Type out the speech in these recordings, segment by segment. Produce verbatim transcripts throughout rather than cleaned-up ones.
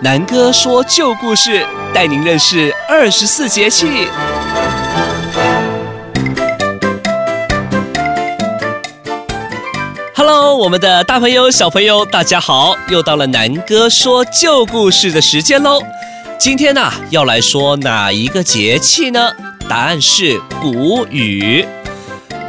南哥说旧故事，带您认识二十四节气。Hello， 我们的大朋友、小朋友，大家好！又到了南哥说旧故事的时间喽。今天呢、啊，要来说哪一个节气呢？答案是谷雨。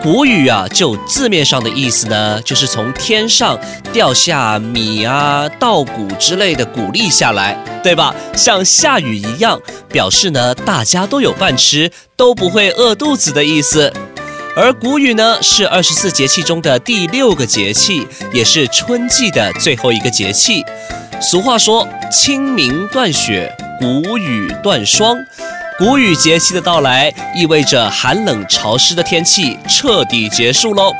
谷雨啊，就字面上的意思呢，就是从天上掉下米啊、稻谷之类的谷粒下来，对吧？像下雨一样，表示呢大家都有饭吃，都不会饿肚子的意思。而谷雨呢，是二十四节气中的第六个节气，也是春季的最后一个节气。俗话说，清明断雪，谷雨断霜。谷雨节气的到来，意味着寒冷潮湿的天气彻底结束喽，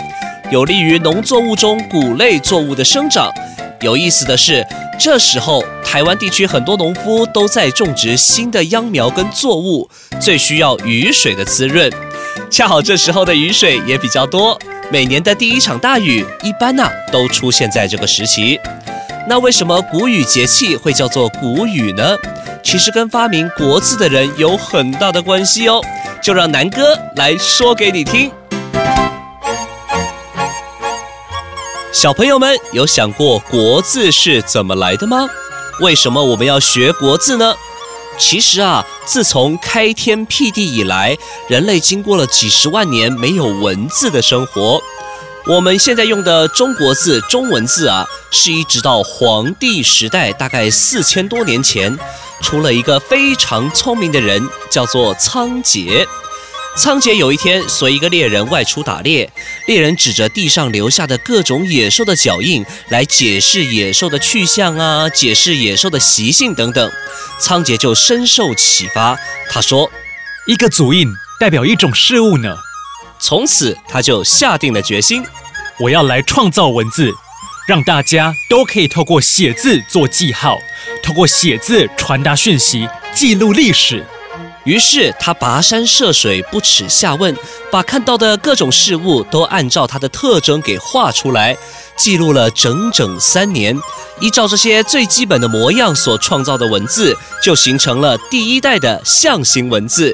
有利于农作物中谷类作物的生长。有意思的是，这时候台湾地区很多农夫都在种植新的秧苗跟作物，最需要雨水的滋润。恰好这时候的雨水也比较多，每年的第一场大雨一般呢、啊、都出现在这个时期。那为什么谷雨节气会叫做谷雨呢？其实跟发明国字的人有很大的关系哦，就让南哥来说给你听。小朋友们有想过国字是怎么来的吗？为什么我们要学国字呢？其实啊，自从开天辟地以来，人类经过了几十万年没有文字的生活。我们现在用的中国字、中文字啊，是一直到黄帝时代，大概四千多年前，出了一个非常聪明的人，叫做仓颉。仓颉有一天随一个猎人外出打猎，猎人指着地上留下的各种野兽的脚印来解释野兽的去向啊，解释野兽的习性等等。仓颉就深受启发，他说：“一个足印代表一种事物呢。”从此他就下定了决心，我要来创造文字，让大家都可以透过写字做记号，透过写字传达讯息，记录历史。于是他跋山涉水，不耻下问，把看到的各种事物都按照它的特征给画出来，记录了整整三年。依照这些最基本的模样所创造的文字，就形成了第一代的象形文字。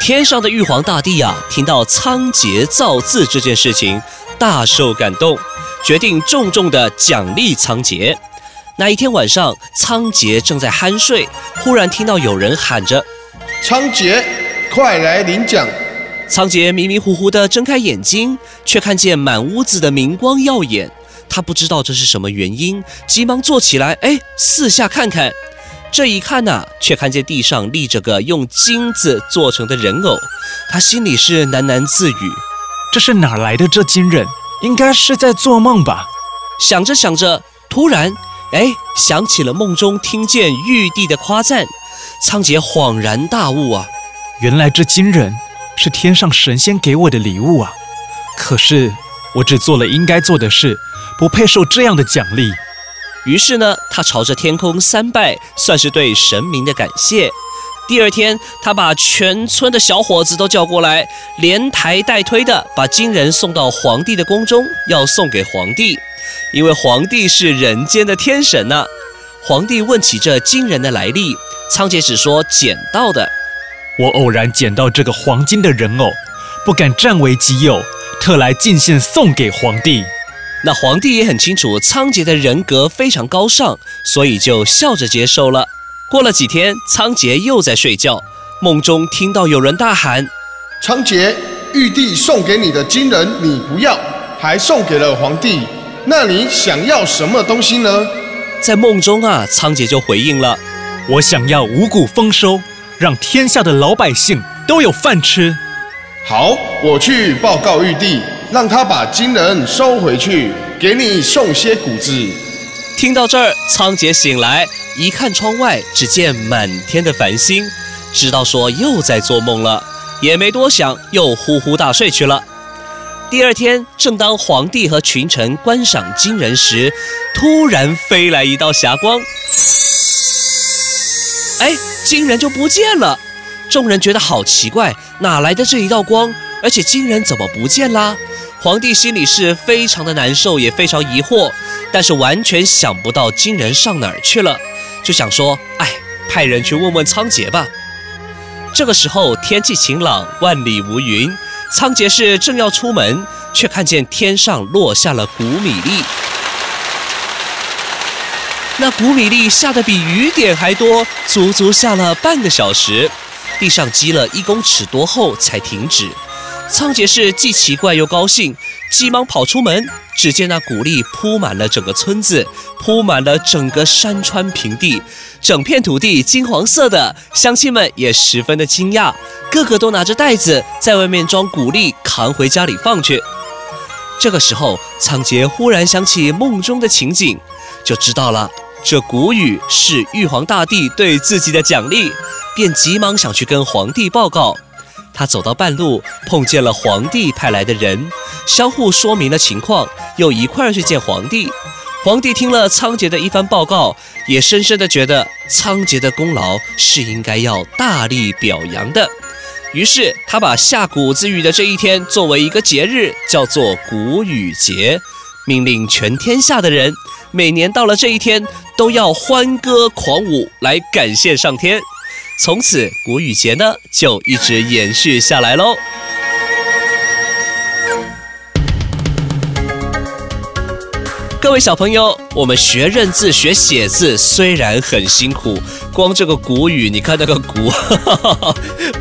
天上的玉皇大帝啊，听到仓颉造字这件事情，大受感动，决定重重的奖励仓颉。那一天晚上，仓颉正在酣睡，忽然听到有人喊着：“仓颉，快来领奖！”仓颉迷迷糊糊的睁开眼睛，却看见满屋子的明光耀眼，他不知道这是什么原因，急忙坐起来，哎，四下看看。这一看啊，却看见地上立着个用金子做成的人偶，他心里是喃喃自语：“这是哪来的这金人？应该是在做梦吧。”想着想着，突然，哎，想起了梦中听见玉帝的夸赞，仓颉恍然大悟啊，原来这金人是天上神仙给我的礼物啊！可是我只做了应该做的事，不配受这样的奖励。于是呢，他朝着天空三拜，算是对神明的感谢。第二天，他把全村的小伙子都叫过来，连抬带推的把金人送到皇帝的宫中，要送给皇帝，因为皇帝是人间的天神呐、啊。皇帝问起这金人的来历，仓颉只说捡到的。我偶然捡到这个黄金的人偶，不敢占为己有，特来进献送给皇帝。那皇帝也很清楚仓颉的人格非常高尚，所以就笑着接受了。过了几天，仓颉又在睡觉，梦中听到有人大喊：“仓颉，玉帝送给你的金人你不要，还送给了皇帝，那你想要什么东西呢？”在梦中啊，仓颉就回应了：“我想要五谷丰收，让天下的老百姓都有饭吃。”好，我去报告玉帝，让他把金人收回去，给你送些谷子。听到这儿，仓颉醒来，一看窗外，只见满天的繁星，知道说又在做梦了，也没多想，又呼呼大睡去了。第二天，正当皇帝和群臣观赏金人时，突然飞来一道霞光，哎，金人就不见了。众人觉得好奇怪，哪来的这一道光？而且金人怎么不见啦？皇帝心里是非常的难受，也非常疑惑，但是完全想不到金人上哪儿去了，就想说，哎，派人去问问仓颉吧。这个时候天气晴朗，万里无云，仓颉是正要出门，却看见天上落下了谷米粒。那谷米粒下得比雨点还多，足足下了半个小时，地上积了一公尺多厚才停止。仓颉是既奇怪又高兴，急忙跑出门，只见那谷粒铺满了整个村子，铺满了整个山川平地，整片土地金黄色的，乡亲们也十分的惊讶，个个都拿着袋子在外面装谷粒扛回家里放去。这个时候仓颉忽然想起梦中的情景，就知道了这谷雨是玉皇大帝对自己的奖励，便急忙想去跟皇帝报告。他走到半路，碰见了皇帝派来的人，相互说明了情况，又一块儿去见皇帝。皇帝听了仓颉的一番报告，也深深的觉得仓颉的功劳是应该要大力表扬的，于是他把下谷子雨的这一天作为一个节日，叫做谷雨节，命令全天下的人每年到了这一天都要欢歌狂舞来感谢上天。从此谷雨节呢就一直延续下来喽。各位小朋友，我们学认字学写字虽然很辛苦，光这个谷雨，你看那个谷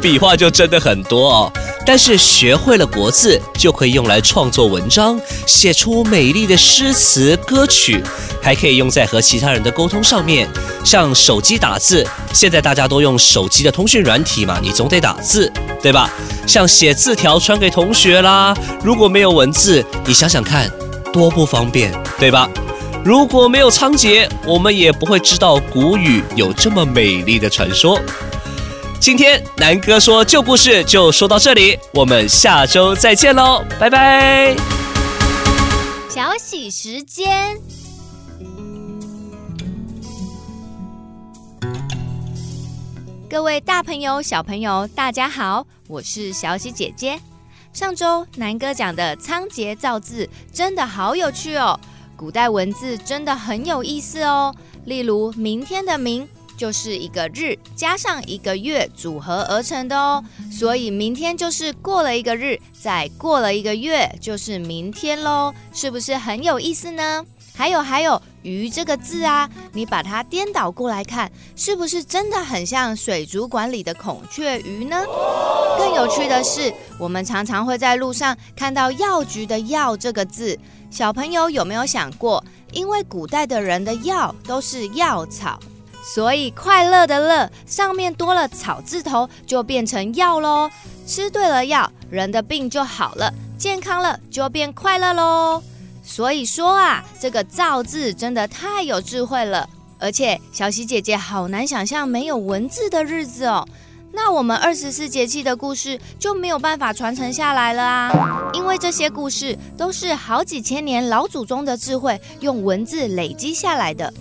笔画就真的很多哦，但是学会了国字就可以用来创作文章，写出美丽的诗词歌曲，还可以用在和其他人的沟通上面。像手机打字，现在大家都用手机的通讯软体嘛，你总得打字对吧？像写字条传给同学啦，如果没有文字，你想想看多不方便，对吧？如果没有仓颉，我们也不会知道谷雨有这么美丽的传说。今天南哥说旧故事就说到这里，我们下周再见喽，拜拜。小喜时间，各位大朋友小朋友大家好，我是小喜姐姐。上周南哥讲的仓颉造字真的好有趣哦，古代文字真的很有意思哦。例如明天的明就是一个日加上一个月组合而成的哦，所以明天就是过了一个日，再过了一个月就是明天咯，是不是很有意思呢？还有还有鱼这个字啊，你把它颠倒过来看，是不是真的很像水族馆里的孔雀鱼呢？更有趣的是，我们常常会在路上看到药局的药这个字，小朋友有没有想过，因为古代的人的药都是药草，所以快乐的乐上面多了草字头就变成药咯，吃对了药，人的病就好了，健康了就变快乐咯。所以说啊，这个造字真的太有智慧了，而且小喜姐姐好难想象没有文字的日子哦，那我们二十四节气的故事就没有办法传承下来了啊，因为这些故事都是好几千年老祖宗的智慧用文字累积下来的。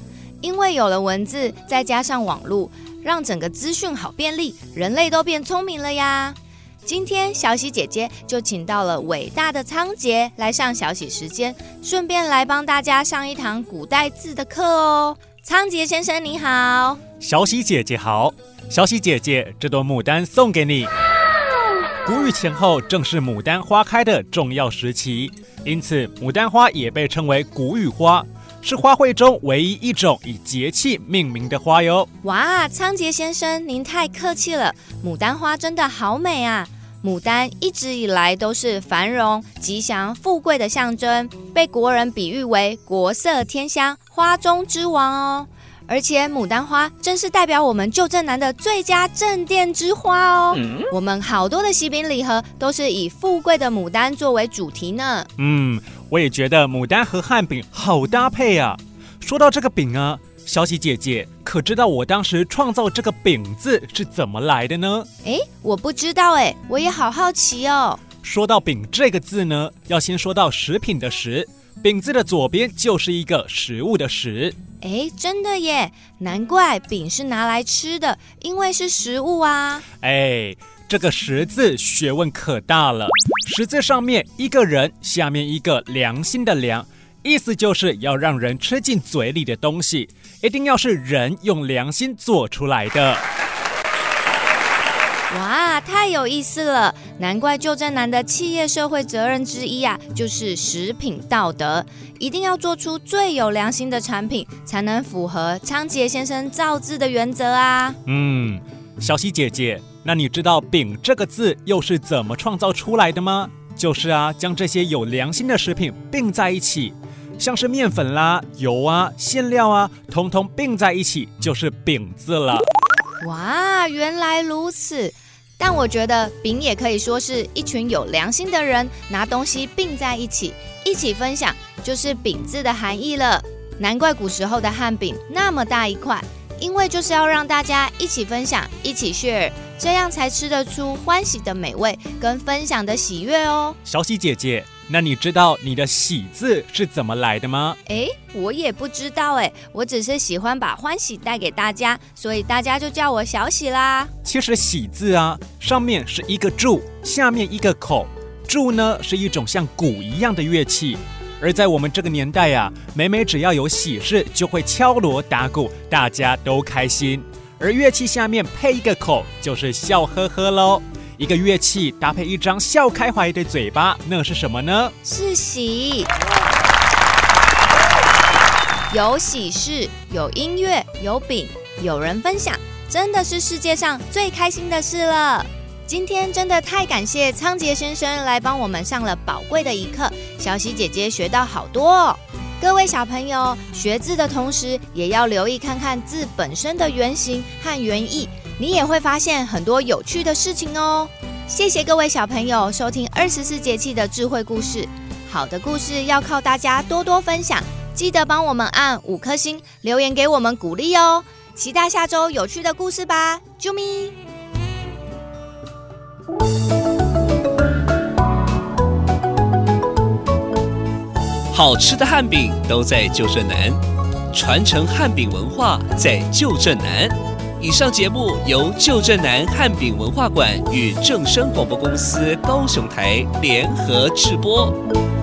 因为有了文字，再加上网络，让整个资讯好便利，人类都变聪明了呀。今天小喜姐姐就请到了伟大的仓颉来上小喜时间，顺便来帮大家上一堂古代字的课哦。仓颉先生你好。小喜姐姐好。小喜姐姐，这朵牡丹送给你。谷雨前后正是牡丹花开的重要时期，因此牡丹花也被称为谷雨花，是花卉中唯一一种以节气命名的花哟。哇，仓颉先生您太客气了，牡丹花真的好美啊。牡丹一直以来都是繁荣吉祥富贵的象征，被国人比喻为国色天香花中之王哦，而且牡丹花正是代表我们旧镇南的最佳镇店之花哦、嗯、我们好多的喜饼礼盒都是以富贵的牡丹作为主题呢。嗯，我也觉得牡丹和汉饼好搭配啊。说到这个饼啊，小喜姐姐可知道我当时创造这个饼字是怎么来的呢？诶，我不知道诶，我也好好奇哦。说到饼这个字呢，要先说到食品的食，饼字的左边就是一个食物的食。诶，真的耶，难怪饼是拿来吃的，因为是食物啊。诶，这个十字学问可大了，十字上面一个人，下面一个良心的良，意思就是要让人吃进嘴里的东西，一定要是人用良心做出来的。哇，太有意思了！难怪旧振南的企业社会责任之一啊，就是食品道德，一定要做出最有良心的产品，才能符合仓颉先生造字的原则啊。嗯，小喜姐姐，那你知道饼这个字又是怎么创造出来的吗？就是啊，将这些有良心的食品并在一起，像是面粉啦、油啊、馅料啊，统统并在一起，就是饼字了。哇，原来如此。但我觉得饼也可以说是一群有良心的人拿东西并在一起，一起分享，就是饼字的含义了。难怪古时候的汉饼那么大一块，因为就是要让大家一起分享，一起 share， 这样才吃得出欢喜的美味跟分享的喜悦哦。小喜姐姐，那你知道你的喜字是怎么来的吗？诶，我也不知道诶，我只是喜欢把欢喜带给大家，所以大家就叫我小喜啦。其实喜字啊，上面是一个柱，下面一个口。柱呢，是一种像鼓一样的乐器。而在我们这个年代啊，每每只要有喜事，就会敲锣打鼓，大家都开心。而乐器下面配一个口，就是笑呵呵咯。一个乐器搭配一张笑开怀的嘴巴，那是什么呢？是喜。有喜事，有音乐，有饼，有人分享，真的是世界上最开心的事了。今天真的太感谢仓颉先生来帮我们上了宝贵的一课，小喜姐姐学到好多哦。各位小朋友，学字的同时也要留意看看字本身的原型和原意，你也会发现很多有趣的事情哦。谢谢各位小朋友收听二十四节气的智慧故事，好的故事要靠大家多多分享，记得帮我们按五颗星，留言给我们鼓励哦。期待下周有趣的故事吧，啾咪。好吃的汉饼都在旧振南，传承汉饼文化在旧振南。以上节目由旧振南汉饼文化馆与正声广播公司高雄台联合制播。